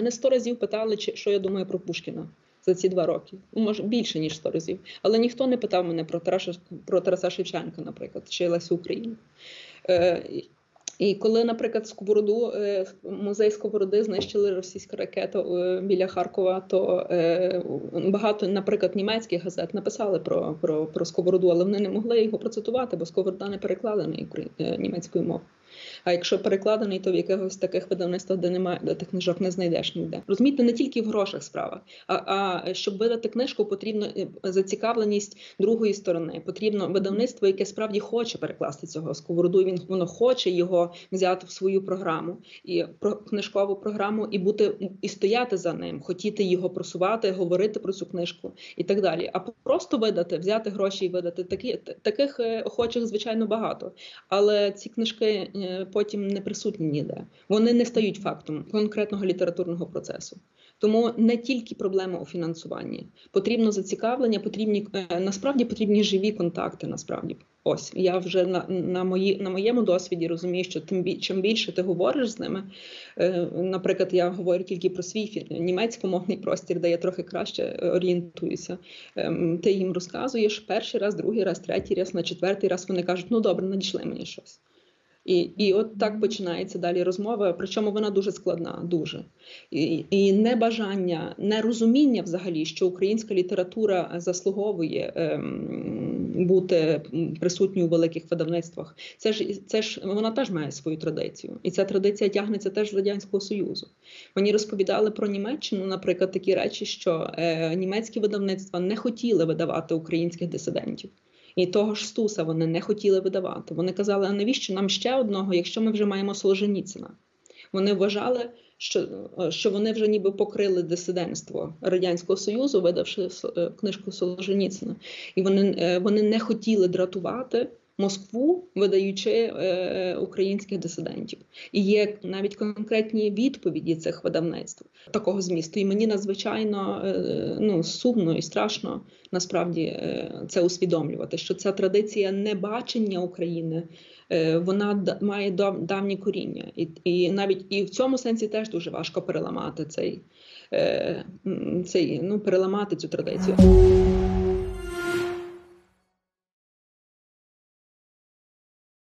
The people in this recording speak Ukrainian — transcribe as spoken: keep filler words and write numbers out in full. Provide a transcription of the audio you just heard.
Мене сто разів питали, що я думаю про Пушкіна за ці два роки. Може, більше, ніж сто разів. Але ніхто не питав мене про Тараса, про Тараса Шевченка, наприклад, чи Лесю Українку. Е, і коли, наприклад, Сковороду, е, музей Сковороди знищили російська ракета е, біля Харкова, то е, багато, наприклад, німецьких газет написали про, про, про Сковороду, але вони не могли його процитувати, бо Сковорода не перекладений німецькою мовою. А якщо перекладений, то в якихось таких видавництвах, де немає, де тих книжок не знайдеш ніде. Розумієте, не тільки в грошах справа, а, а щоб видати книжку, потрібна зацікавленість другої сторони. Потрібно видавництво, яке справді хоче перекласти цього Сковороду, він воно хоче його взяти в свою програму, і про книжкову програму, і бути і стояти за ним, хотіти його просувати, говорити про цю книжку і так далі. А просто видати, взяти гроші і видати, такі, таких охочих, звичайно, багато. Але ці книжки потім не присутні ніде. Вони не стають фактом конкретного літературного процесу. Тому не тільки проблема у фінансуванні. Потрібно зацікавлення, потрібні, насправді потрібні живі контакти, насправді. Ось, я вже на, на, мої, на моєму досвіді розумію, що тим, чим більше ти говориш з ними, е, наприклад, я говорю тільки про свій німецькомовний простір, де я трохи краще орієнтуюся, е, ти їм розказуєш перший раз, другий раз, третій раз, на четвертий раз вони кажуть, ну добре, надійшли мені щось. І, і от так починається далі розмова, причому вона дуже складна, дуже. І, і небажання, нерозуміння взагалі, що українська література заслуговує ем, бути присутньою у великих видавництвах. Це ж, це ж, вона теж має свою традицію. І ця традиція тягнеться теж з Радянського Союзу. Мені розповідали про Німеччину, наприклад, такі речі, що е, німецькі видавництва не хотіли видавати українських дисидентів. І того ж Стуса вони не хотіли видавати. Вони казали, а навіщо нам ще одного, якщо ми вже маємо Солженіцина? Вони вважали, що, що вони вже ніби покрили дисидентство Радянського Союзу, видавши книжку Солженіцина. І вони, вони не хотіли дратувати Москву, видаючи е, українських дисидентів. І є навіть конкретні відповіді цих видавництв такого змісту. І мені надзвичайно е, ну, сумно і страшно насправді е, це усвідомлювати, що ця традиція небачення України, е, вона да, має дав, давні коріння. І, і навіть і в цьому сенсі теж дуже важко переламати цей, е, цей ну, переламати цю традицію.